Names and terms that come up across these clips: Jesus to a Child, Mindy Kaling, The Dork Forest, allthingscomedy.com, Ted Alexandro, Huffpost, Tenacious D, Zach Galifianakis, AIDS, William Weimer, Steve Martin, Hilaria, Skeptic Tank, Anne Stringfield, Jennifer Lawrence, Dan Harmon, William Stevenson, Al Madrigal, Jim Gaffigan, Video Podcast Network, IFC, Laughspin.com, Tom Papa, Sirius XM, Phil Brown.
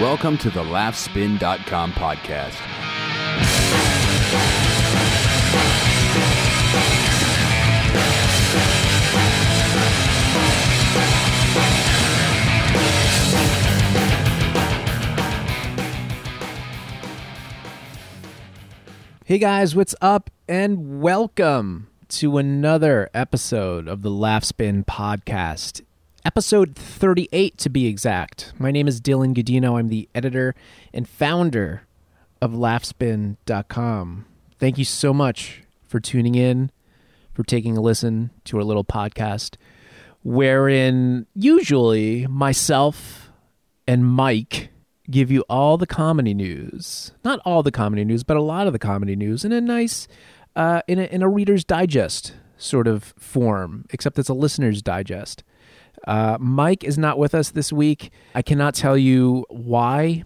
Welcome to the Laughspin.com podcast. Hey guys, what's up? And welcome to another episode of the Laughspin podcast. Episode 38, to be exact. My name is Dylan Godino. I'm the editor and founder of Laughspin.com. Thank you so much for tuning in, for taking a listen to our little podcast, wherein usually myself and Mike give you all the comedy news. Not all the comedy news, but a lot of the comedy news in a nice, in a Reader's Digest sort of form, except it's a Listener's Digest. Mike is not with us this week. I cannot tell you why.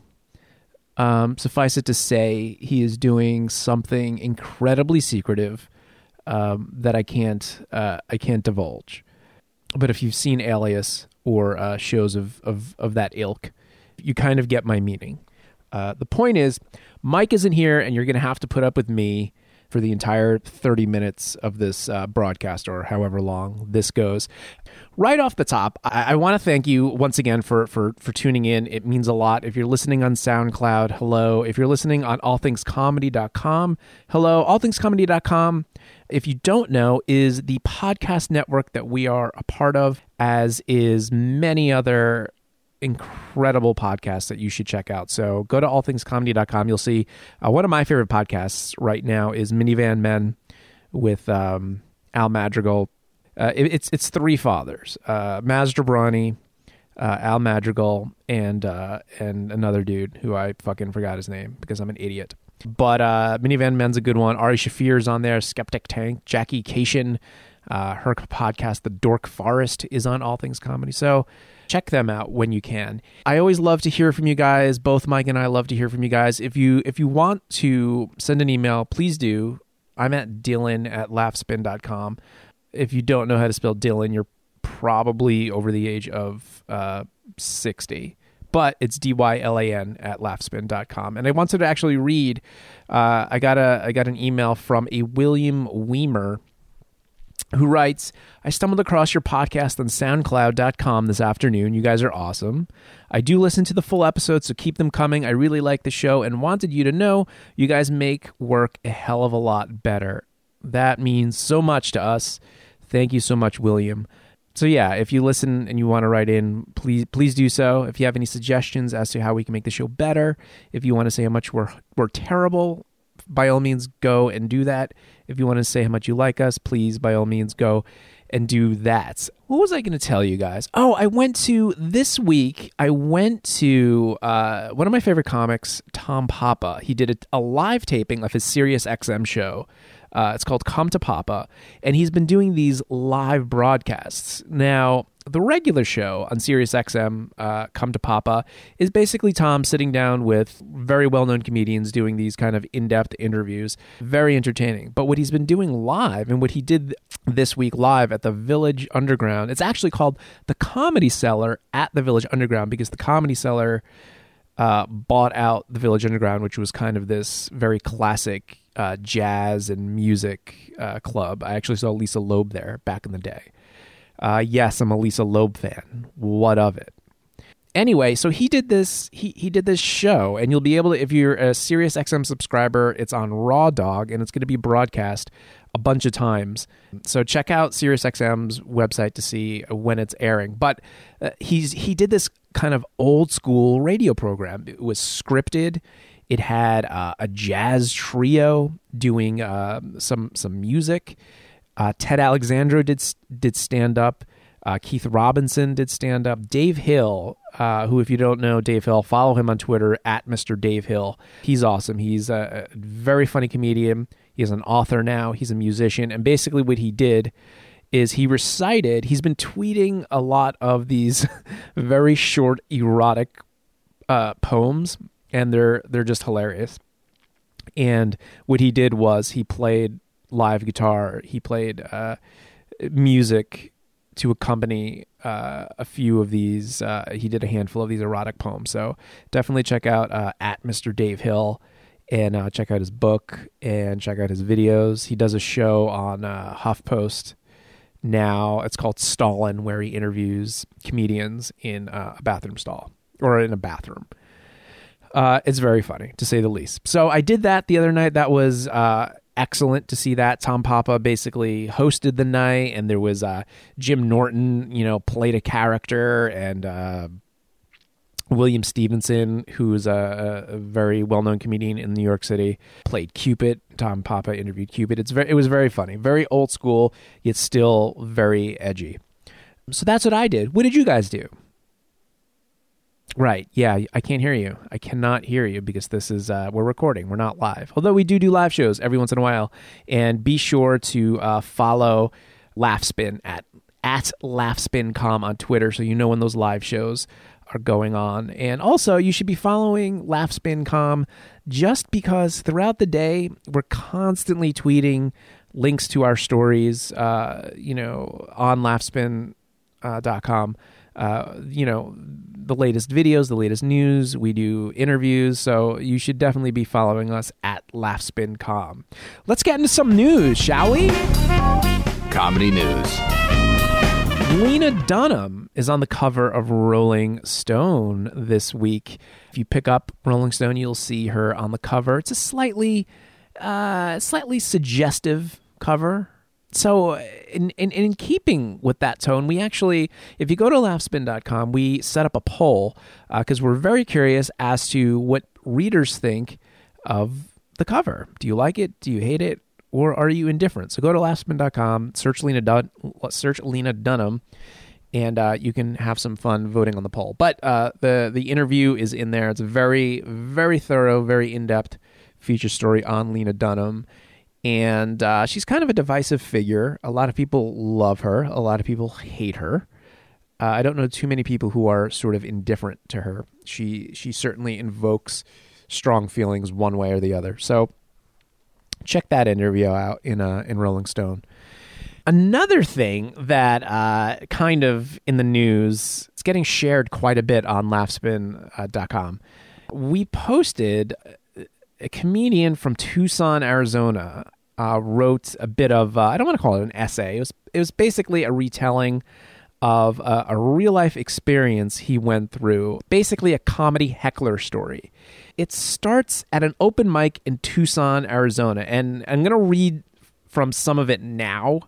Suffice it to say, he is doing something incredibly secretive that I can't divulge. But if you've seen Alias or shows of that ilk, you kind of get my meaning. The point is, Mike isn't here, and you're going to have to put up with me for the entire 30 minutes of this broadcast, or however long this goes. Right off the top, I want to thank you once again for tuning in. It means a lot. If you're listening on SoundCloud, hello. If you're listening on allthingscomedy.com, hello. Allthingscomedy.com, if you don't know, is the podcast network that we are a part of, as is many other incredible podcasts that you should check out. So go to allthingscomedy.com. You'll see one of my favorite podcasts right now is Minivan Men with Al Madrigal. It's three fathers, Maz Jobrani, Al Madrigal, and another dude who I fucking forgot his name because I'm an idiot. But Minivan Men's a good one. Ari Shafir's on there, Skeptic Tank, Jackie Cation. Her podcast, The Dork Forest, is on All Things Comedy. So check them out when you can. I always love to hear from you guys. Both Mike and I love to hear from you guys. If you want to send an email, please do. I'm at Dylan@laughspin.com. If you don't know how to spell Dylan, you're probably over the age of 60. But it's dylan@laughspin.com. And I wanted to actually read. I got an email from a William Weimer, who writes, I stumbled across your podcast on SoundCloud.com this afternoon. You guys are awesome. I do listen to the full episodes, so keep them coming. I really like the show and wanted you to know you guys make work a hell of a lot better. That means so much to us. Thank you so much, William. So yeah, if you listen and you want to write in, please do so. If you have any suggestions as to how we can make the show better, if you want to say how much we're terrible, by all means, go and do that. If you want to say how much you like us, please, by all means, go and do that. What was I going to tell you guys? Oh, I went to one of my favorite comics, Tom Papa. He did a live taping of his Sirius XM show. It's called Come to Papa. And he's been doing these live broadcasts. Now, the regular show on Sirius XM, Come to Papa, is basically Tom sitting down with very well-known comedians doing these kind of in-depth interviews. Very entertaining. But what he's been doing live, and what he did this week live at the Village Underground, it's actually called the Comedy Cellar at the Village Underground, because the Comedy Cellar bought out the Village Underground, which was kind of this very classic jazz and music club. I actually saw Lisa Loeb there back in the day. Yes, I'm a Lisa Loeb fan. What of it? Anyway, so he did this show, and you'll be able to, if you're a Sirius XM subscriber, it's on Raw Dog, and it's going to be broadcast a bunch of times. So check out Sirius XM's website to see when it's airing. But he did this kind of old school radio program. It was scripted. It had a jazz trio doing some music. Ted Alexandro did stand-up. Keith Robinson did stand-up. Dave Hill, who, if you don't know Dave Hill, follow him on Twitter, at Mr. Dave Hill. He's awesome. He's a very funny comedian. He's an author now. He's a musician. And basically what he did is he recited, he's been tweeting a lot of these very short erotic poems, and they're just hilarious. And what he did was he played live guitar, he played music to accompany a few of these. He did a handful of these erotic poems. So definitely check out at Mr. Dave Hill, and check out his book and check out his videos. He does a show on HuffPost now. It's called Stallin', where he interviews comedians in a bathroom stall or in a bathroom. It's very funny, to say the least. So I did that the other night. That was excellent to see that. Tom Papa basically hosted the night, and there was Jim Norton, played a character, and William Stevenson, who's a very well-known comedian in New York City, played Cupid. Tom Papa interviewed Cupid. It was very funny, very old school, yet still very edgy. So that's what I did. What did you guys do? Right. Yeah, I can't hear you. I cannot hear you because this is, we're recording. We're not live. Although we do live shows every once in a while. And be sure to follow LaughSpin at Laughspin.com on Twitter, so you know when those live shows are going on. And also, you should be following LaughSpin.com just because throughout the day, we're constantly tweeting links to our stories, on LaughSpin.com. The latest videos, the latest news. We do interviews, so you should definitely be following us at LaughSpin.com. Let's get into some news, shall we? Comedy news. Lena Dunham is on the cover of Rolling Stone this week. If you pick up Rolling Stone, you'll see her on the cover. It's a slightly suggestive cover. So in keeping with that tone, we actually, if you go to laughspin.com, we set up a poll because we're very curious as to what readers think of the cover. Do you like it? Do you hate it? Or are you indifferent? So go to laughspin.com, search Lena Dunham, and you can have some fun voting on the poll. But the interview is in there. It's a very, very thorough, very in-depth feature story on Lena Dunham. And she's kind of a divisive figure. A lot of people love her. A lot of people hate her. I don't know too many people who are sort of indifferent to her. She certainly invokes strong feelings one way or the other. So check that interview out in Rolling Stone. Another thing that kind of in the news, it's getting shared quite a bit on laughspin.com. We posted... A comedian from Tucson, Arizona, wrote a bit of, I don't want to call it an essay. It was basically a retelling of a real-life experience he went through, basically a comedy heckler story. It starts at an open mic in Tucson, Arizona, and I'm going to read from some of it now,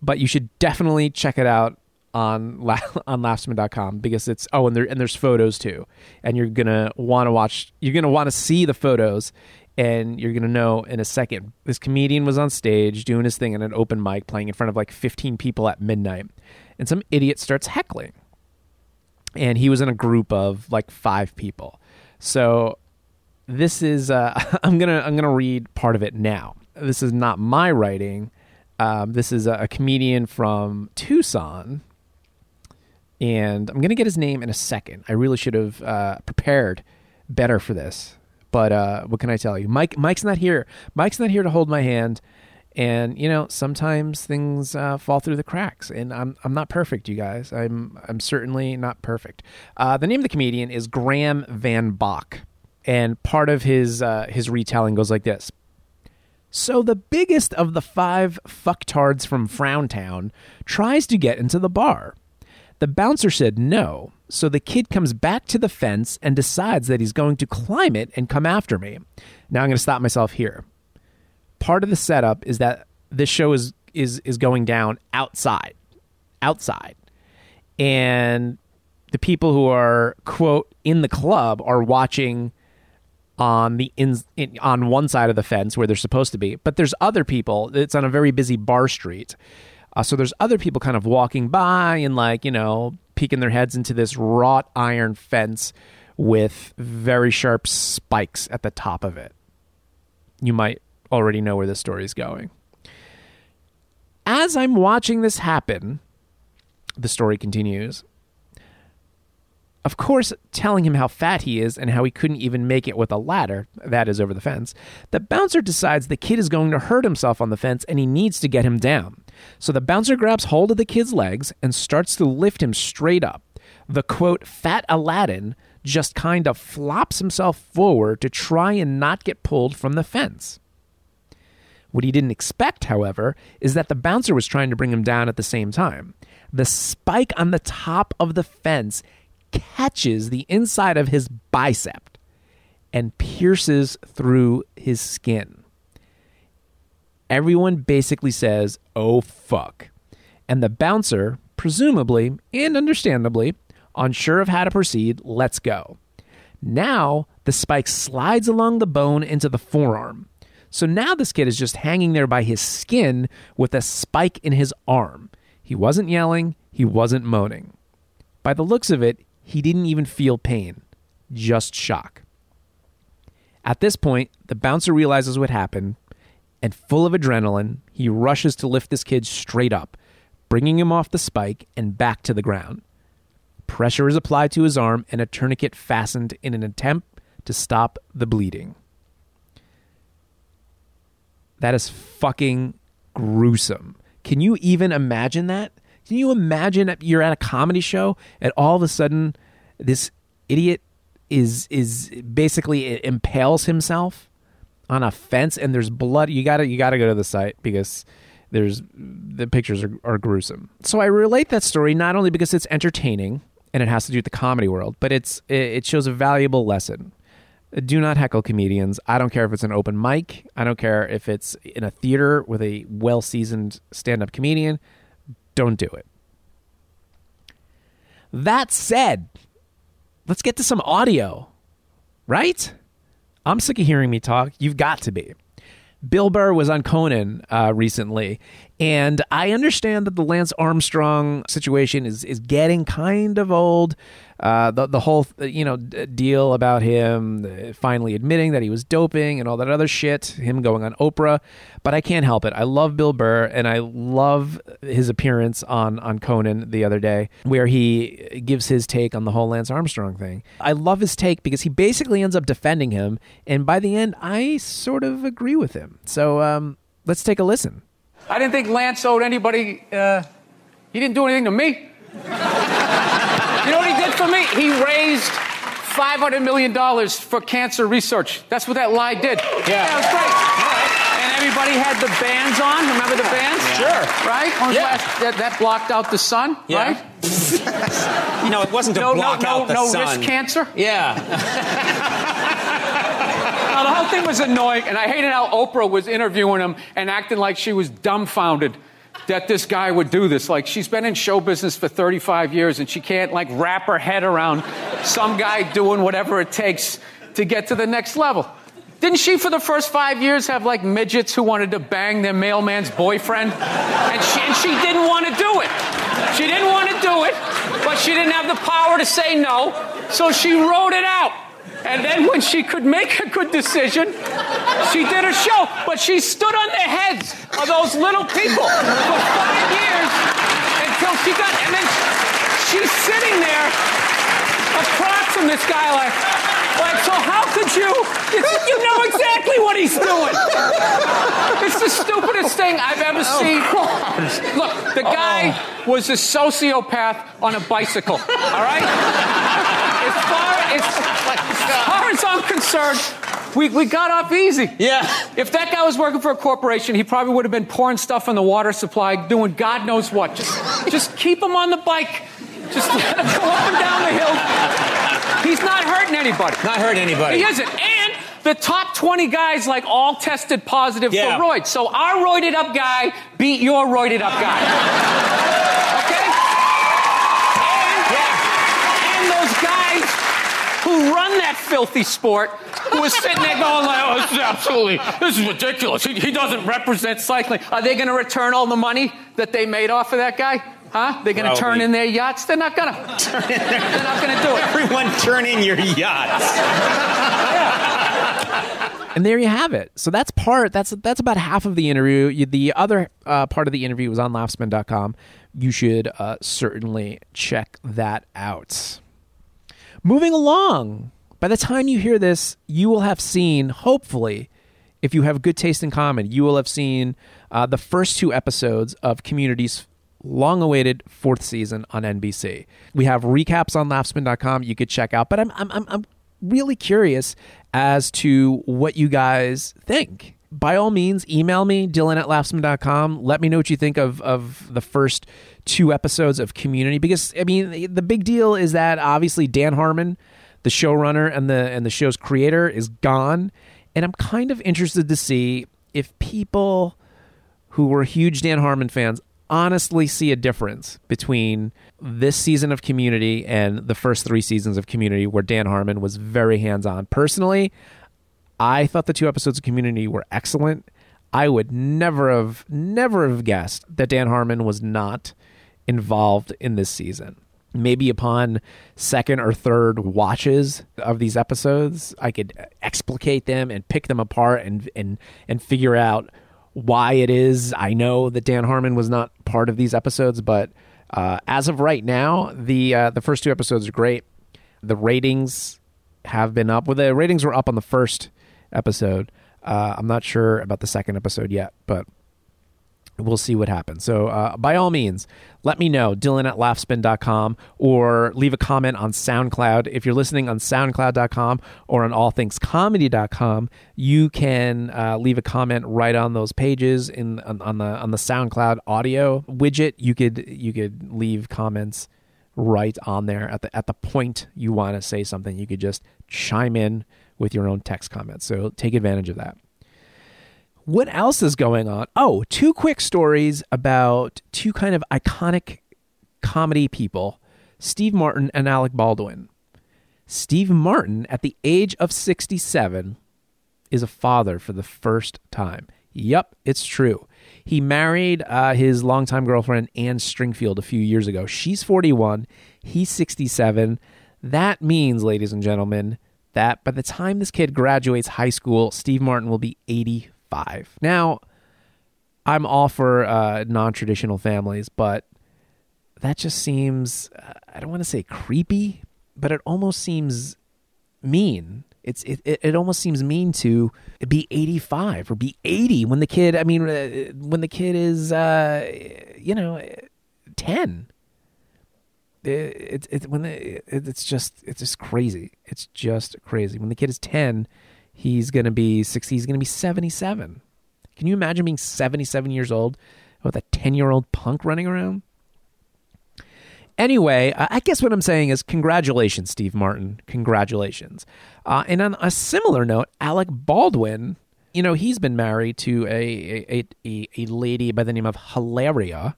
but you should definitely check it out on laughsman.com because it's there's photos too, and you're gonna want to see the photos, and you're gonna know in a second. This comedian was on stage doing his thing in an open mic, playing in front of like 15 people at midnight, and some idiot starts heckling, and he was in a group of like 5 people. So this is I'm gonna read part of it now. This is not my writing. This is a comedian from Tucson, and I'm going to get his name in a second. I really should have prepared better for this, but what can I tell you? Mike's not here. Mike's not here to hold my hand, and sometimes things fall through the cracks, and I'm not perfect, you guys. I'm certainly not perfect. The name of the comedian is Graham Van Bach, and part of his retelling goes like this. So the biggest of the 5 fucktards from Frowntown tries to get into the bar. The bouncer said no, so the kid comes back to the fence and decides that he's going to climb it and come after me. Now I'm going to stop myself here. Part of the setup is that this show is going down outside. And the people who are, quote, in the club are watching on the on one side of the fence where they're supposed to be, but there's other people. It's on a very busy bar street, so there's other people kind of walking by and peeking their heads into this wrought iron fence with very sharp spikes at the top of it. You might already know where this story is going. As I'm watching this happen, the story continues. Of course, telling him how fat he is and how he couldn't even make it with a ladder, that is over the fence, the bouncer decides the kid is going to hurt himself on the fence and he needs to get him down. So the bouncer grabs hold of the kid's legs and starts to lift him straight up. The, quote, fat Aladdin just kind of flops himself forward to try and not get pulled from the fence. What he didn't expect, however, is that the bouncer was trying to bring him down at the same time. The spike on the top of the fence catches the inside of his bicep and pierces through his skin. Everyone basically says, oh, fuck. And the bouncer, presumably and understandably, unsure of how to proceed, lets go. Now, the spike slides along the bone into the forearm. So now this kid is just hanging there by his skin with a spike in his arm. He wasn't yelling. He wasn't moaning. By the looks of it, he didn't even feel pain, just shock. At this point, the bouncer realizes what happened, and full of adrenaline, he rushes to lift this kid straight up, bringing him off the spike and back to the ground. Pressure is applied to his arm and a tourniquet fastened in an attempt to stop the bleeding. That is fucking gruesome. Can you even imagine that? Can you imagine you're at a comedy show and all of a sudden this idiot is basically impales himself on a fence and there's blood? You gotta go to the site because the pictures are gruesome. So I relate that story not only because it's entertaining and it has to do with the comedy world, but it shows a valuable lesson. Do not heckle comedians. I don't care if it's an open mic. I don't care if it's in a theater with a well-seasoned stand-up comedian. Don't do it. That said, let's get to some audio, right? I'm sick of hearing me talk. You've got to be. Bill Burr was on Conan recently, and I understand that the Lance Armstrong situation is getting kind of old. The whole deal about him finally admitting that he was doping and all that other shit, him going on Oprah, but I can't help it. I love Bill Burr, and I love his appearance on Conan the other day, where he gives his take on the whole Lance Armstrong thing. I love his take because he basically ends up defending him, and by the end, I sort of agree with him. So let's take a listen. I didn't think Lance owed anybody. He didn't do anything to me. You know what he did for me? He raised $500 million for cancer research. That's what that lie did. Yeah. That was great. Right. And everybody had the bands on. Remember the bands? Yeah. Sure. Right? That blocked out the sun, right? You know, it wasn't to block out the sun. No wrist cancer? Yeah. The whole thing was annoying, and I hated how Oprah was interviewing him and acting like she was dumbfounded that this guy would do this. Like, she's been in show business for 35 years, and she can't, like, wrap her head around some guy doing whatever it takes to get to the next level. Didn't she, for the first 5 years, have, like, midgets who wanted to bang their mailman's boyfriend? And she didn't want to do it. She didn't want to do it, but she didn't have the power to say no, so she wrote it out. And then when she could make a good decision, she did a show. But she stood on the heads of those little people for 5 years until she got... And then she's sitting there across from this guy like, so how could you... You know exactly what he's doing. It's the stupidest thing I've ever seen. Look, the guy was a sociopath on a bicycle, all right? As far as I'm concerned, we got off easy. Yeah. If that guy was working for a corporation, he probably would have been pouring stuff on the water supply, doing God knows what. Just keep him on the bike. Just let him go up and down the hill. He's not hurting anybody. Not hurting anybody. He isn't. And the top 20 guys, like, all tested positive for roids. So our roided up guy beat your roided up guy. Who run that filthy sport, who was sitting there going like, oh, this is ridiculous. He doesn't represent cycling. Are they going to return all the money that they made off of that guy? Huh? They're going to turn in their yachts? They're not going to. They're not going to do it. Everyone turn in your yachts. And there you have it. So that's about half of the interview. The other part of the interview was on Laughspin.com. You should certainly check that out. Moving along, by the time you hear this, you will have seen, hopefully, If you have good taste in comedy, you will have seen the first two episodes of Community's long-awaited fourth season on NBC. We have recaps on laughspin.com you could check out. But I'm really curious as to what you guys think. By all means, email me, dylan@laughspin.com. Let me know what you think of the first two episodes of Community. Because, I mean, the big deal is that obviously Dan Harmon, the showrunner and the show's creator, is gone. And I'm kind of interested to see if people who were huge Dan Harmon fans honestly see a difference between this season of Community and the first three seasons of Community, where Dan Harmon was very hands-on. Personally, I thought the two episodes of Community were excellent. I would never have guessed that Dan Harmon was not involved in this season. Maybe upon second or third watches of these episodes, I could explicate them and pick them apart and figure out why it is I know that Dan Harmon was not part of these episodes. But as of right now, the first two episodes are great. The ratings have been up. Well, the ratings were up on the first episode. I'm not sure about the second episode yet, but we'll see what happens. So by all means, let me know, dylan@laughspin.com, or leave a comment on SoundCloud. If you're listening on soundcloud.com or on allthingscomedy.com, you can leave a comment right on those pages on the SoundCloud audio widget. You could leave comments right on there at the point you want to say something. You could just chime in with your own text comments. So take advantage of that. What else is going on? Oh, two quick stories about two kind of iconic comedy people, Steve Martin and Alec Baldwin. Steve Martin, at the age of 67, is a father for the first time. Yep, it's true. He married his longtime girlfriend, Anne Stringfield, a few years ago. She's 41. He's 67. That means, ladies and gentlemen, that by the time this kid graduates high school, Steve Martin will be 85. Now, I'm all for non-traditional families, but that just seems, I don't want to say creepy, but it almost seems mean. It almost seems mean to be 85 or be 80 when the kid, is, 10. It's just crazy. It's just crazy. When the kid is 10, he's going to be 60. He's going to be 77. Can you imagine being 77 years old with a 10-year-old punk running around? Anyway, I guess what I'm saying is congratulations, Steve Martin. Congratulations. And on a similar note, Alec Baldwin, you know, he's been married to a lady by the name of Hilaria,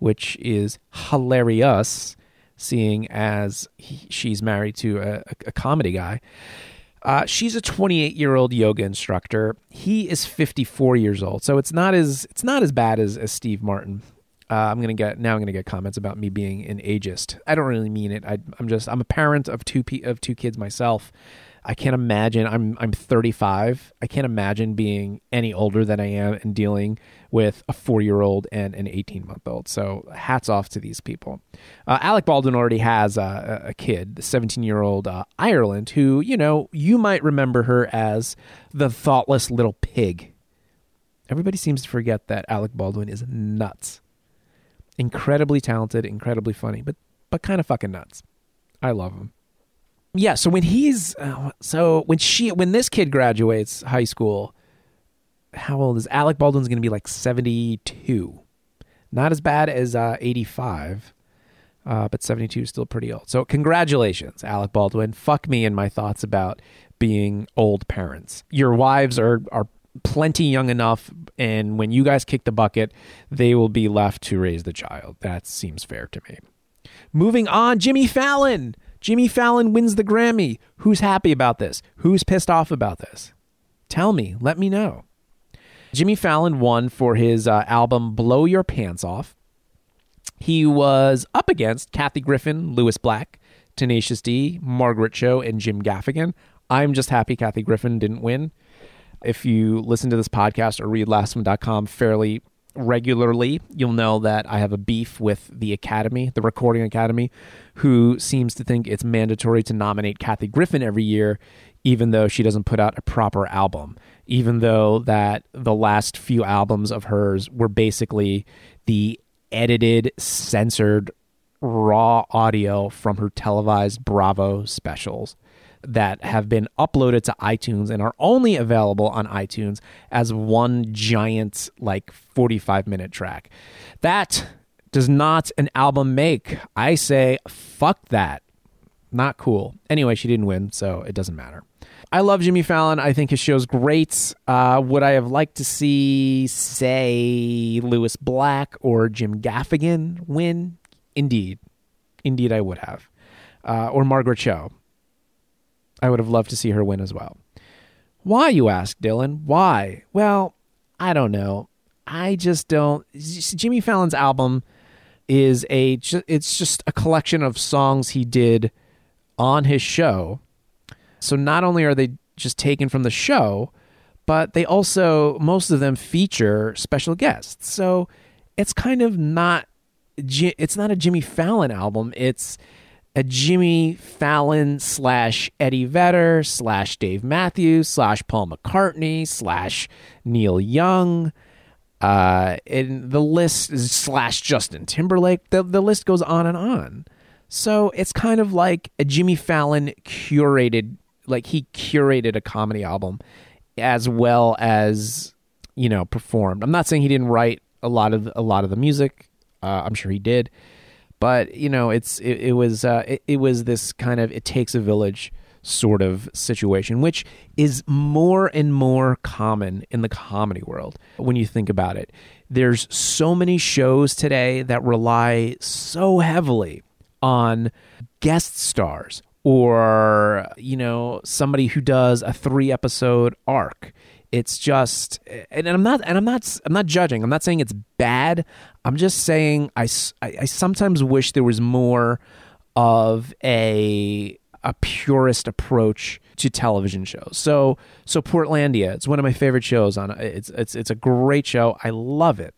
which is hilarious, seeing as she's married to a comedy guy. She's a 28-year-old yoga instructor. He is 54 years old, so it's not as bad as Steve Martin. I'm gonna get comments about me being an ageist. I don't really mean it. I'm a parent of two kids myself. I can't imagine. I'm 35. I can't imagine being any older than I am and dealing with a 4-year-old and an 18-month-old. So hats off to these people. Alec Baldwin already has a kid, the 17-year-old Ireland, who, you know, you might remember her as the thoughtless little pig. Everybody seems to forget that Alec Baldwin is nuts. Incredibly talented, incredibly funny, but kind of fucking nuts. I love him. Yeah, so when this kid graduates high school, how old is Alec Baldwin's going to be? Like 72. Not as bad as 85, but 72 is still pretty old. So congratulations, Alec Baldwin. Fuck me and my thoughts about being old parents. Your wives are plenty young enough, and when you guys kick the bucket, they will be left to raise the child. That seems fair to me. Moving on, Jimmy Fallon. Jimmy Fallon wins the Grammy. Who's happy about this? Who's pissed off about this? Tell me. Let me know. Jimmy Fallon won for his album Blow Your Pants Off. He was up against Kathy Griffin, Lewis Black, Tenacious D, Margaret Cho, and Jim Gaffigan. I'm just happy Kathy Griffin didn't win. If you listen to this podcast or read laughspin.com fairly regularly, you'll know that I have a beef with the Academy, the Recording Academy, who seems to think it's mandatory to nominate Kathy Griffin every year, even though she doesn't put out a proper album. even though that the last few albums of hers were basically the edited, censored, raw audio from her televised Bravo specials that have been uploaded to iTunes and are only available on iTunes as one giant, like, 45-minute track. That does not an album make. I say, fuck that. Not cool. Anyway, she didn't win, so it doesn't matter. I love Jimmy Fallon. I think his show's great. Would I have liked to see, say, Lewis Black or Jim Gaffigan win? Indeed. Indeed, I would have. Or Margaret Cho. I would have loved to see her win as well. Why, you ask, Dylan? Why? Well, I don't know. I just don't. Jimmy Fallon's album is it's just a collection of songs he did on his show. So not only are they just taken from the show, but they also, most of them feature special guests. So it's kind of not, it's not a Jimmy Fallon album. It's a Jimmy Fallon / Eddie Vedder / Dave Matthews / Paul McCartney / Neil Young. And the list is / Justin Timberlake. The list goes on and on. So it's kind of like a Jimmy Fallon curated, like he curated a comedy album as well as, you know, performed. I'm not saying he didn't write a lot of the music. I'm sure he did. But, you know, it was this kind of it takes a village sort of situation, which is more and more common in the comedy world when you think about it. There's so many shows today that rely so heavily on guest stars or, you know, somebody who does a 3-episode arc. It's just, and I'm not judging. I'm not saying it's bad. I'm just saying I sometimes wish there was more of a purist approach to television shows. So Portlandia, it's one of my favorite shows on it's a great show. I love it.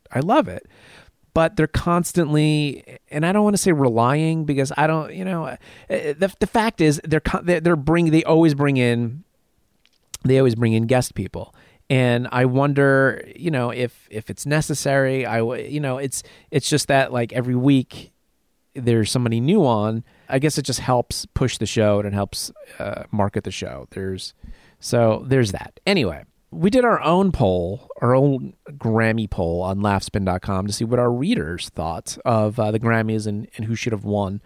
But they're constantly, and I don't want to say relying because I don't, you know, the fact is they always bring in guest people. And I wonder, you know, if it's necessary. It's just that like every week there's somebody new on. I guess it just helps push the show and it helps market the show. There's that. Anyway, we did our own poll, our own Grammy poll on Laughspin.com to see what our readers thought of the Grammys and who should have won.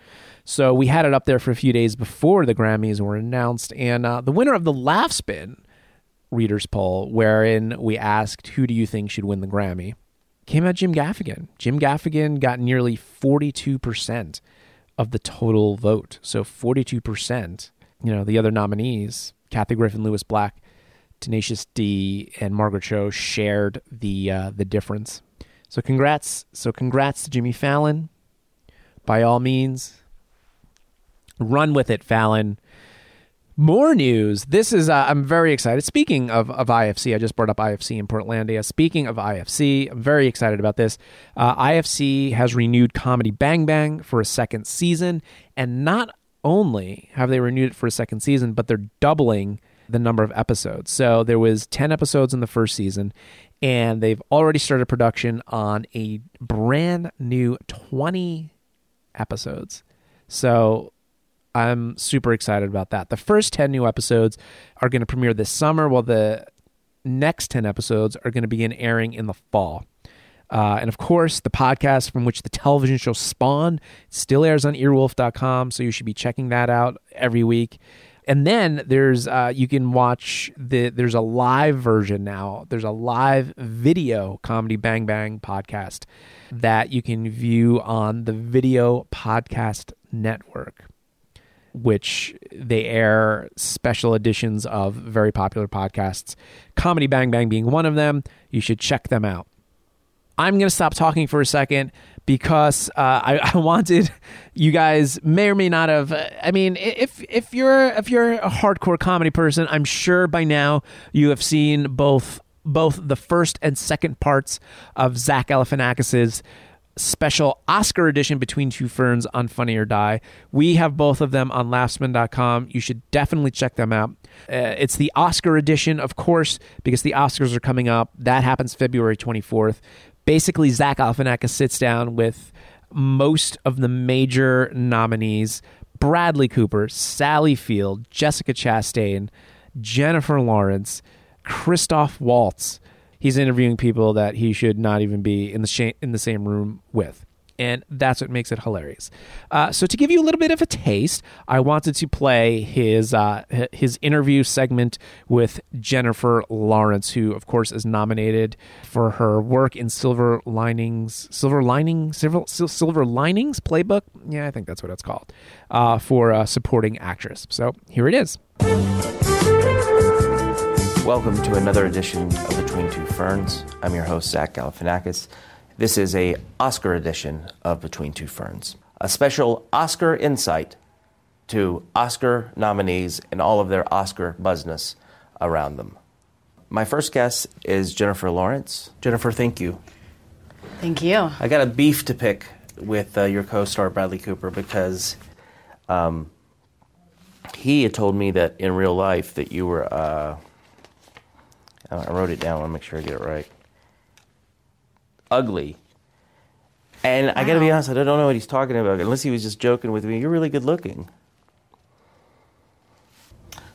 So we had it up there for a few days before the Grammys were announced. And the winner of the Laughspin readers poll, wherein we asked who do you think should win the Grammy, came out Jim Gaffigan. Jim Gaffigan got nearly 42% of the total vote. So 42%, you know, the other nominees, Kathy Griffin, Lewis Black, Tenacious D, and Margaret Cho shared the difference. So congrats. So congrats to Jimmy Fallon. By all means, run with it, Fallon. More news. This is, I'm very excited. Speaking of IFC, I just brought up IFC in Portlandia. Speaking of IFC, I'm very excited about this. IFC has renewed Comedy Bang Bang for a second season. And not only have they renewed it for a second season, but they're doubling the number of episodes. So there was 10 episodes in the first season, and they've already started production on a brand new 20 episodes. So I'm super excited about that. The first 10 new episodes are going to premiere this summer, while the next 10 episodes are going to begin airing in the fall. And of course, the podcast from which the television show spawned still airs on earwolf.com, so you should be checking that out every week. And then there's you can watch there's a live version now. There's a live video Comedy Bang Bang podcast that you can view on the Video Podcast Network, which they air special editions of very popular podcasts, Comedy Bang Bang being one of them. You should check them out. I'm going to stop talking for a second because I wanted you guys may or may not have. I mean, if you're a hardcore comedy person, I'm sure by now you have seen both the first and second parts of Zach Galifianakis's special Oscar edition, Between Two Ferns, on Funny or Die. We have both of them on Laughspin.com. You should definitely check them out. It's the Oscar edition, of course, because the Oscars are coming up. That happens February 24th. Basically, Zach Galifianakis sits down with most of the major nominees: Bradley Cooper, Sally Field, Jessica Chastain, Jennifer Lawrence, Christoph Waltz. He's interviewing people that he should not even be in the same room with. And that's what makes it hilarious. So to give you a little bit of a taste, I wanted to play his interview segment with Jennifer Lawrence, who, of course, is nominated for her work in Silver Linings Playbook. Yeah, I think that's what it's called, for supporting actress. So here it is. Welcome to another edition of Between Two Ferns. I'm your host, Zach Galifianakis. This is a Oscar edition of Between Two Ferns, a special Oscar insight to Oscar nominees and all of their Oscar buzzness around them. My first guest is Jennifer Lawrence. Jennifer, thank you. Thank you. I got a beef to pick with your co-star Bradley Cooper because he had told me that in real life that you were... I wrote it down. I want to make sure I get it right. Ugly. And wow. I got to be honest, I don't know what he's talking about, unless he was just joking with me. You're really good looking.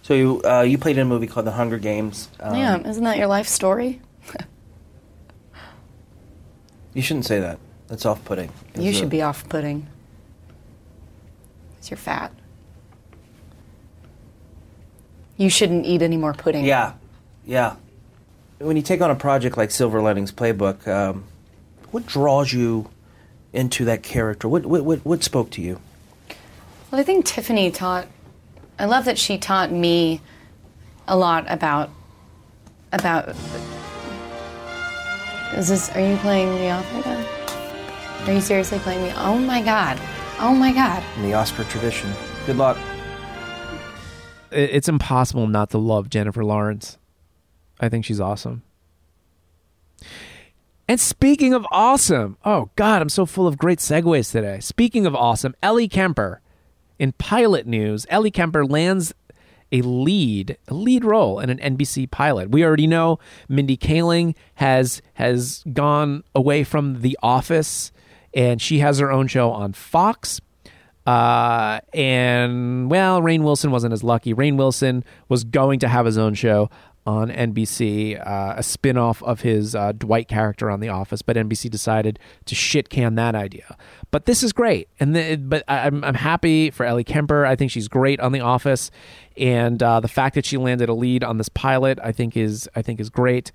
So you played in a movie called The Hunger Games. Yeah, isn't that your life story? You shouldn't say that. That's off-putting. You should be off-putting. Because you're fat. You shouldn't eat any more pudding. Yeah. When you take on a project like Silver Linings Playbook, what draws you into that character? What spoke to you? Well, I think I love that she taught me a lot about. Are you playing me off right now? Are you seriously playing me? Oh my God. In the Oscar tradition. Good luck. It's impossible not to love Jennifer Lawrence. I think she's awesome. And speaking of awesome, oh God, I'm so full of great segues today. Speaking of awesome, Ellie Kemper. In pilot news, Ellie Kemper lands a lead role in an NBC pilot. We already know Mindy Kaling has gone away from The Office, and she has her own show on Fox. And, well, Rainn Wilson wasn't as lucky. Rainn Wilson was going to have his own show on NBC, a spin-off of his Dwight character on The Office, but NBC decided to shit-can that idea. But this is great, but I'm happy for Ellie Kemper. I think she's great on The Office, and the fact that she landed a lead on this pilot, I think is great.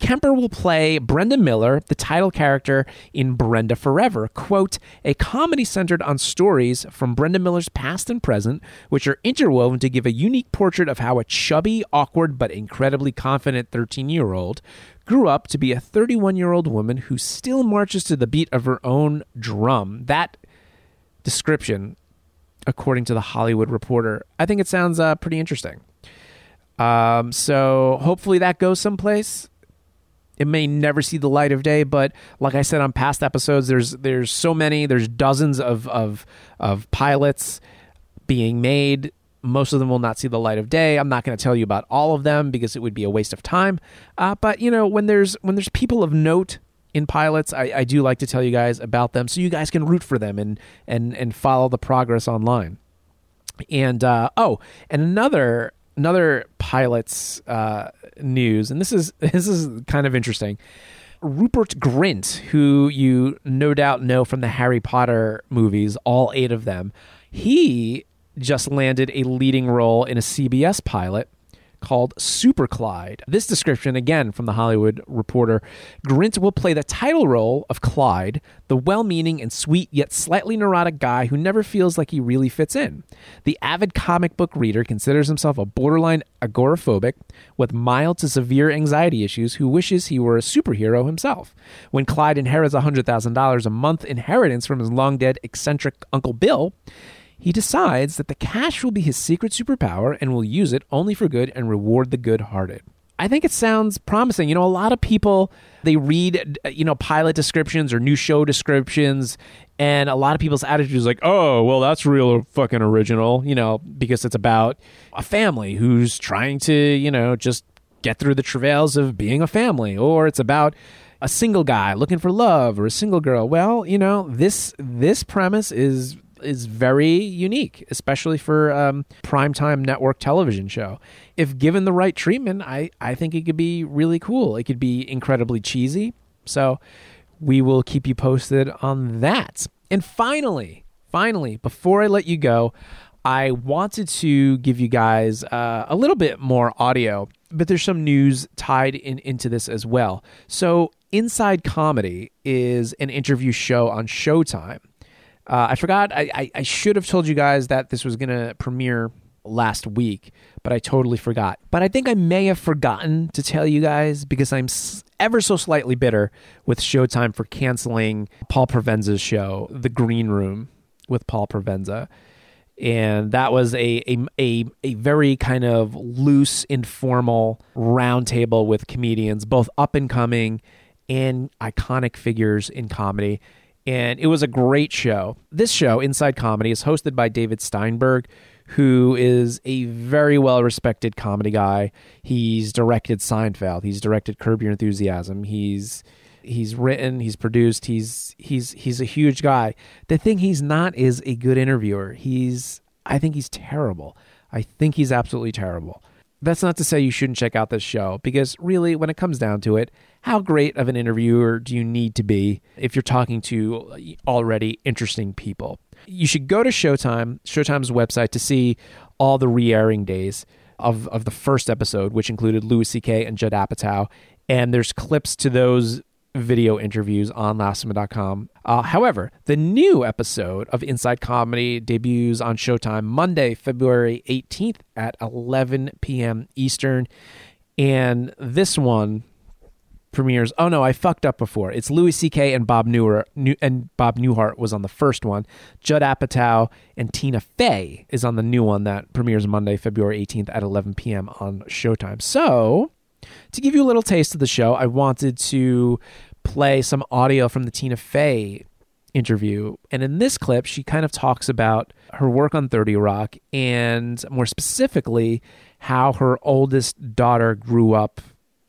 Kemper will play Brenda Miller, the title character in Brenda Forever, quote, a comedy centered on stories from Brenda Miller's past and present, which are interwoven to give a unique portrait of how a chubby, awkward, but incredibly confident 13-year-old grew up to be a 31-year-old woman who still marches to the beat of her own drum. That description, according to The Hollywood Reporter. I think it sounds pretty interesting. So hopefully that goes someplace. It may never see the light of day, but like I said on past episodes, there's so many, there's dozens of pilots being made. Most of them will not see the light of day. I'm not going to tell you about all of them because it would be a waste of time. But you know, when there's people of note in pilots, I do like to tell you guys about them so you guys can root for them and follow the progress online. And and another pilot's news, and this is kind of interesting. Rupert Grint, who you no doubt know from the Harry Potter movies, all 8 of them, he just landed a leading role in a CBS pilot called Super Clyde. This description, again, from The Hollywood Reporter. Grint will play the title role of Clyde, the well-meaning and sweet yet slightly neurotic guy who never feels like he really fits in. The avid comic book reader considers himself a borderline agoraphobic with mild to severe anxiety issues who wishes he were a superhero himself. When Clyde inherits $100,000 a month inheritance from his long-dead eccentric Uncle Bill, he decides that the cash will be his secret superpower and will use it only for good and reward the good-hearted. I think it sounds promising. You know, a lot of people, they read, you know, pilot descriptions or new show descriptions, and a lot of people's attitude is like, oh, well, that's real fucking original, you know, because it's about a family who's trying to, you know, just get through the travails of being a family, or it's about a single guy looking for love or a single girl. Well, you know, this premise is very unique, especially for primetime network television show. If given the right treatment, I think it could be really cool. It could be incredibly cheesy. So we will keep you posted on that. And finally, before I let you go, I wanted to give you guys a little bit more audio, but there's some news tied into this as well. So Inside Comedy is an interview show on Showtime. I forgot, I should have told you guys that this was going to premiere last week, but I totally forgot. But I think I may have forgotten to tell you guys because I'm ever so slightly bitter with Showtime for canceling Paul Provenza's show, The Green Room with Paul Provenza. And that was a very kind of loose, informal roundtable with comedians, both up and coming and iconic figures in comedy. And it was a great show. This show, Inside Comedy, is hosted by David Steinberg, who is a very well-respected comedy guy. He's directed Seinfeld. He's directed Curb Your Enthusiasm. He's written. He's produced. He's a huge guy. The thing he's not is a good interviewer. I think he's terrible. I think he's absolutely terrible. That's not to say you shouldn't check out this show, because really, when it comes down to it, how great of an interviewer do you need to be if you're talking to already interesting people? You should go to Showtime's website to see all the re-airing days of the first episode, which included Louis C.K. and Judd Apatow, and there's clips to those video interviews on LaughSpin.com. However, the new episode of Inside Comedy debuts on Showtime Monday, February 18th at 11 p.m. Eastern. And this one premieres. Oh no, I fucked up before. It's Louis C.K. and Bob Newhart was on the first one. Judd Apatow and Tina Fey is on the new one that premieres Monday, February 18th at 11 p.m. on Showtime. So, to give you a little taste of the show, I wanted to play some audio from the Tina Fey interview. And in this clip, she kind of talks about her work on 30 Rock and more specifically how her oldest daughter grew up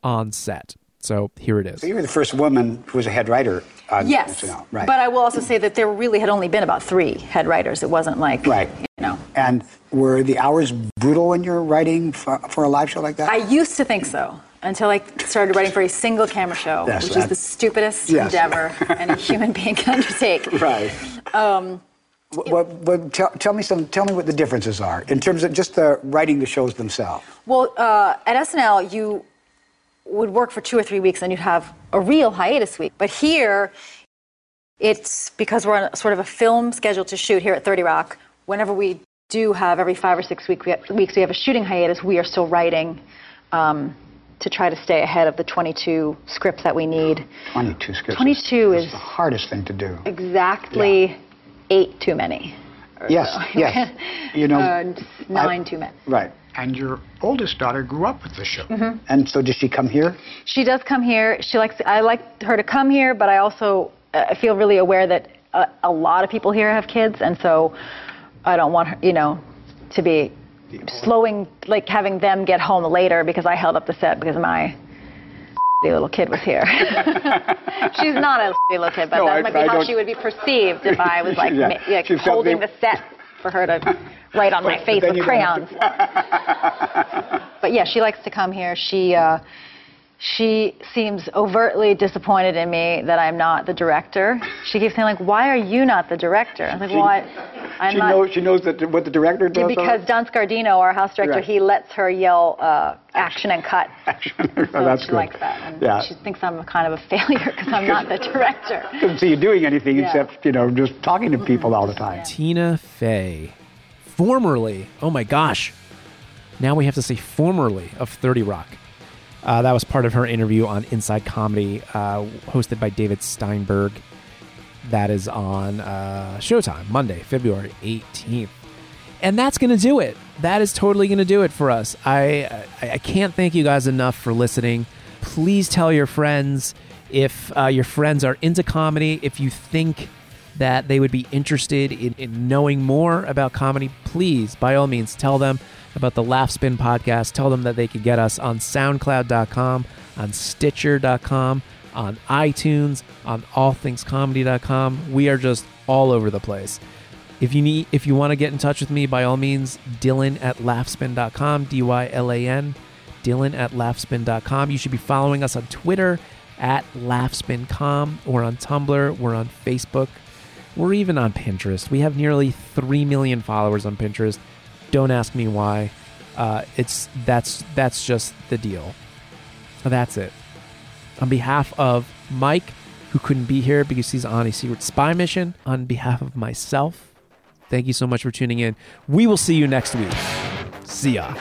on set. So here it is. You were the first woman who was a head writer on SNL. Yes, right. But I will also say that there really had only been about 3 head writers. It wasn't like, right. You know. And were the hours brutal when you were writing for a live show like that? I used to think so until I started writing for a single camera show, which is the stupidest endeavor any human being can undertake. Right. Tell me what the differences are in terms of just the writing the shows themselves. Well, at SNL, you would work for 2 or 3 weeks and you'd have a real hiatus week. But here, it's because we're on sort of a film schedule to shoot here at 30 Rock. Whenever we do have every 5 or 6 weeks we have a shooting hiatus, we are still writing to try to stay ahead of the 22 scripts that we need. 22 scripts? 22 is the hardest thing to do. Exactly 8 too many. Yes, so. Yes. You know, 9 too many. Right. And your oldest daughter grew up with the show. Mm-hmm. And so does she come here? She does come here. I like her to come here, but I also feel really aware that a lot of people here have kids, and so I don't want her, you know, to be slowing, like having them get home later because I held up the set because my little kid was here. She's not a little kid, but that might be how she would be perceived if I was like, holding the set for her to write on my face with crayons. But yeah, she likes to come here. She seems overtly disappointed in me that I'm not the director. She keeps saying, like, why are you not the director? I'm like, I'm not. She knows that what the director does? Because Don Scardino, our house director, he lets her yell action and cut. Action and cut, so that's good. She likes that. And she thinks I'm kind of a failure because I'm not the director. Doesn't see you doing anything except, you know, just talking to people all the time. Yeah. Tina Fey, formerly, oh my gosh, now we have to say formerly of 30 Rock. That was part of her interview on Inside Comedy, hosted by David Steinberg. That is on Showtime, Monday, February 18th. And that's going to do it. That is totally going to do it for us. I can't thank you guys enough for listening. Please tell your friends if your friends are into comedy. If you think that they would be interested in knowing more about comedy, please, by all means, tell them about the LaughSpin podcast. Tell them that they can get us on SoundCloud.com, on Stitcher.com, on iTunes, on allthingscomedy.com. We are just all over the place. If you want to get in touch with me, by all means, Dylan@laughspin.com, Dylan, Dylan@laughspin.com. You should be following us on Twitter @laughspin.com, or on Tumblr. We're on Facebook. We're even on Pinterest. We have nearly 3 million followers on Pinterest. Don't ask me why. That's just the deal. That's it. On behalf of Mike, who couldn't be here because he's on a secret spy mission, on behalf of myself, thank you so much for tuning in. We will see you next week. See ya.